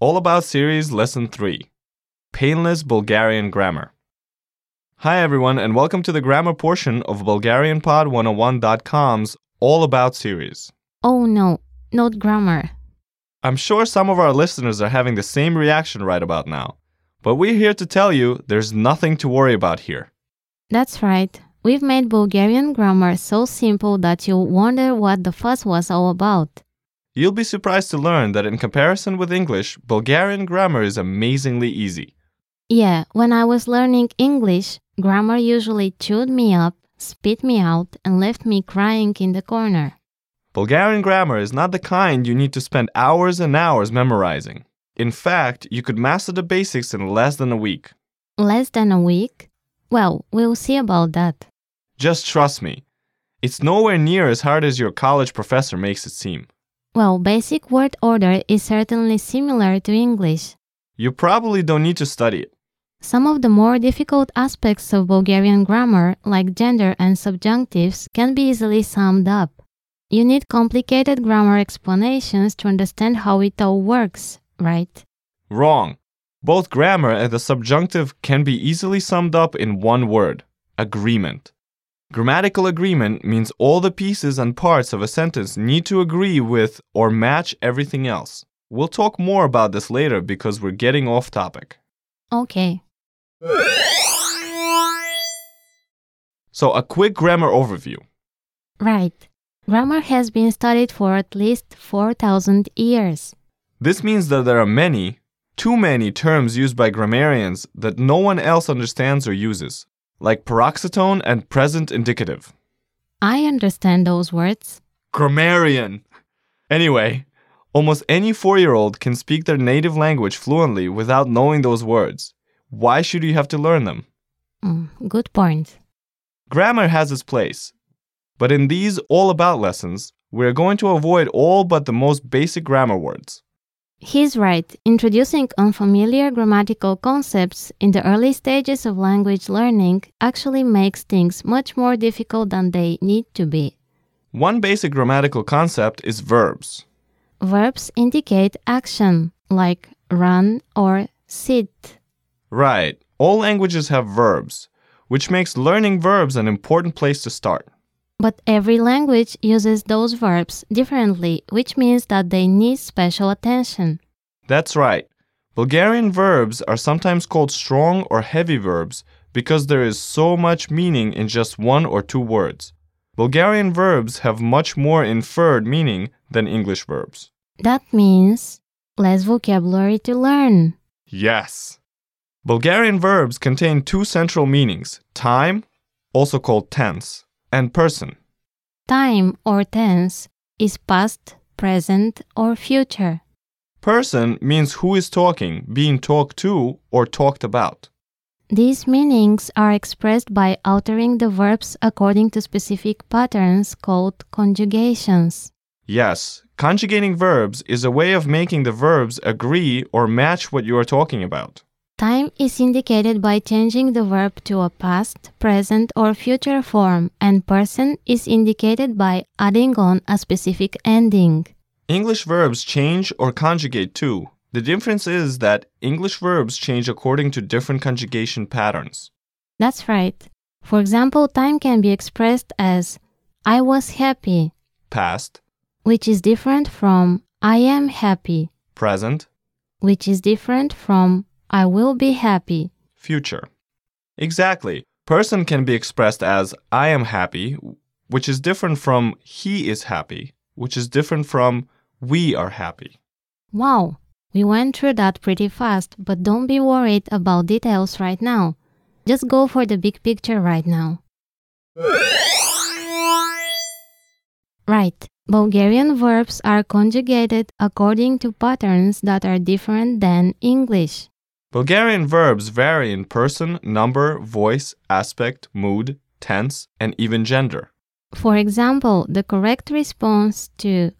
All About Series Lesson 3, Painless Bulgarian Grammar. Hi everyone and welcome to the grammar portion of BulgarianPod101.com's All About Series. Oh no, not grammar. I'm sure some of our listeners are having the same reaction right about now. But we're here to tell you there's nothing to worry about here. That's right. We've made Bulgarian grammar so simple that you'll wonder what the fuss was all about. You'll be surprised to learn that in comparison with English, Bulgarian grammar is amazingly easy. Yeah, when I was learning English, grammar usually chewed me up, spit me out, and left me crying in the corner. Bulgarian grammar is not the kind you need to spend hours and hours memorizing. In fact, you could master the basics in less than a week. Less than a week? Well, we'll see about that. Just trust me. It's nowhere near as hard as your college professor makes it seem. Well, basic word order is certainly similar to English. You probably don't need to study it. Some of the more difficult aspects of Bulgarian grammar, like gender and subjunctives, can be easily summed up. You need complicated grammar explanations to understand how it all works. Right? Wrong. Both grammar and the subjunctive can be easily summed up in one word, agreement. Grammatical agreement means all the pieces and parts of a sentence need to agree with or match everything else. We'll talk more about this later because we're getting off topic. Okay. So, a quick grammar overview. Right. Grammar has been studied for at least 4,000 years. This means that there are many, too many terms used by grammarians that no one else understands or uses, like paroxytone and present indicative. I understand those words. Grammarian! Anyway, almost any 4-year-old can speak their native language fluently without knowing those words. Why should you have to learn them? Good point. Grammar has its place, but in these all-about lessons, we are going to avoid all but the most basic grammar words. He's right. Introducing unfamiliar grammatical concepts in the early stages of language learning actually makes things much more difficult than they need to be. One basic grammatical concept is verbs. Verbs indicate action, like run or sit. Right. All languages have verbs, which makes learning verbs an important place to start. But every language uses those verbs differently, which means that they need special attention. That's right. Bulgarian verbs are sometimes called strong or heavy verbs because there is so much meaning in just one or two words. Bulgarian verbs have much more inferred meaning than English verbs. That means less vocabulary to learn. Yes. Bulgarian verbs contain two central meanings, time, also called tense, and person. Time or tense is past, present, or future. Person means who is talking, being talked to, or talked about. These meanings are expressed by altering the verbs according to specific patterns called conjugations. Yes, conjugating verbs is a way of making the verbs agree or match what you are talking about. Time is indicated by changing the verb to a past, present, or future form, and person is indicated by adding on a specific ending. English verbs change or conjugate too. The difference is that English verbs change according to different conjugation patterns. That's right. For example, time can be expressed as I was happy, past, which is different from I am happy, present, which is different from I will be happy, future. Exactly. Person can be expressed as I am happy, which is different from he is happy, which is different from we are happy. Wow, we went through that pretty fast, but don't be worried about details right now. Just go for the big picture right now. Right. Bulgarian verbs are conjugated according to patterns that are different than English. Bulgarian verbs vary in person, number, voice, aspect, mood, tense, and even gender. For example, the correct response to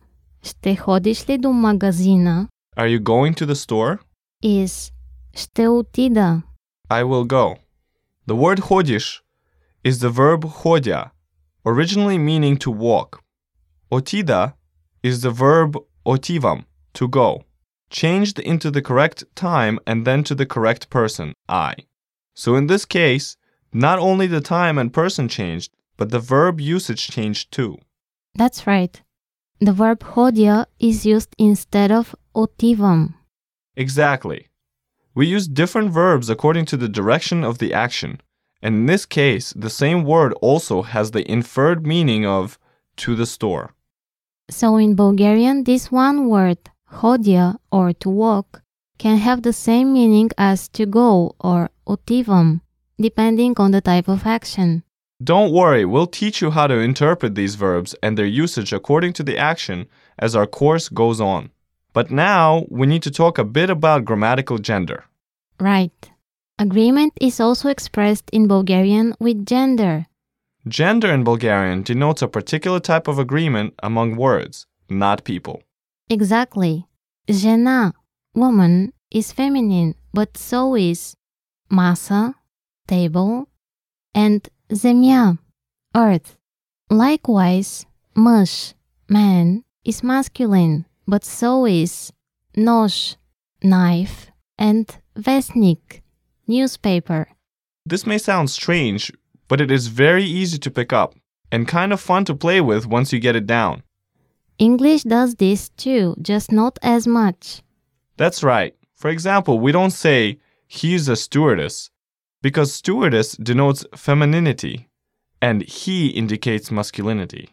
"Ще ходиш ли до магазина?" Are you going to the store? Is "Ще отида." I will go. The word ходиш is the verb ходя, originally meaning to walk. Отида is the verb отивам, to go. changed into the correct time and then to the correct person, I. So in this case, not only the time and person changed, but the verb usage changed too. That's right. The verb hodja is used instead of otivam. Exactly. We use different verbs according to the direction of the action. And in this case, the same word also has the inferred meaning of to the store. So in Bulgarian, this one word, hodja or to walk, can have the same meaning as to go or otivam, depending on the type of action. Don't worry, we'll teach you how to interpret these verbs and their usage according to the action as our course goes on. But now, we need to talk a bit about grammatical gender. Right. Agreement is also expressed in Bulgarian with gender. Gender in Bulgarian denotes a particular type of agreement among words, not people. Exactly. Žena, woman, is feminine, but so is masa, table, and zemia, earth. Likewise, muž, man, is masculine, but so is nož, knife, and vesnik, newspaper. This may sound strange, but it is very easy to pick up and kind of fun to play with once you get it down. English does this too, just not as much. That's right. For example, we don't say, he's a stewardess, because stewardess denotes femininity, and he indicates masculinity.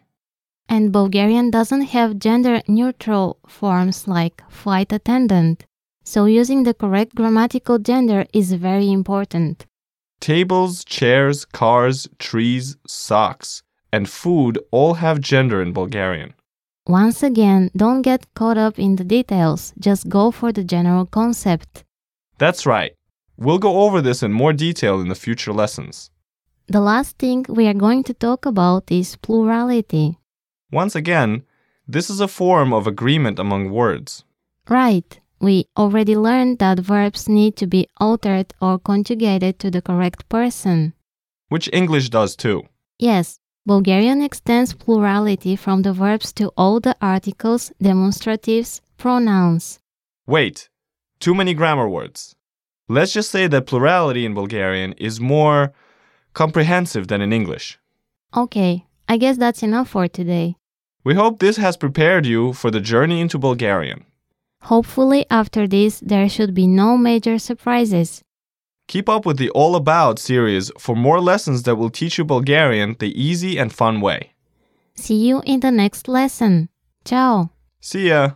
And Bulgarian doesn't have gender-neutral forms like flight attendant, so using the correct grammatical gender is very important. Tables, chairs, cars, trees, socks, and food all have gender in Bulgarian. Once again, don't get caught up in the details, just go for the general concept. That's right. We'll go over this in more detail in the future lessons. The last thing we are going to talk about is plurality. Once again, this is a form of agreement among words. Right. We already learned that verbs need to be altered or conjugated to the correct person. Which English does too. Yes. Bulgarian extends plurality from the verbs to all the articles, demonstratives, pronouns. Wait. Too many grammar words. Let's just say that plurality in Bulgarian is more comprehensive than in English. Okay, I guess that's enough for today. We hope this has prepared you for the journey into Bulgarian. Hopefully, after this, there should be no major surprises. Keep up with the All About series for more lessons that will teach you Bulgarian the easy and fun way. See you in the next lesson. Ciao. See ya.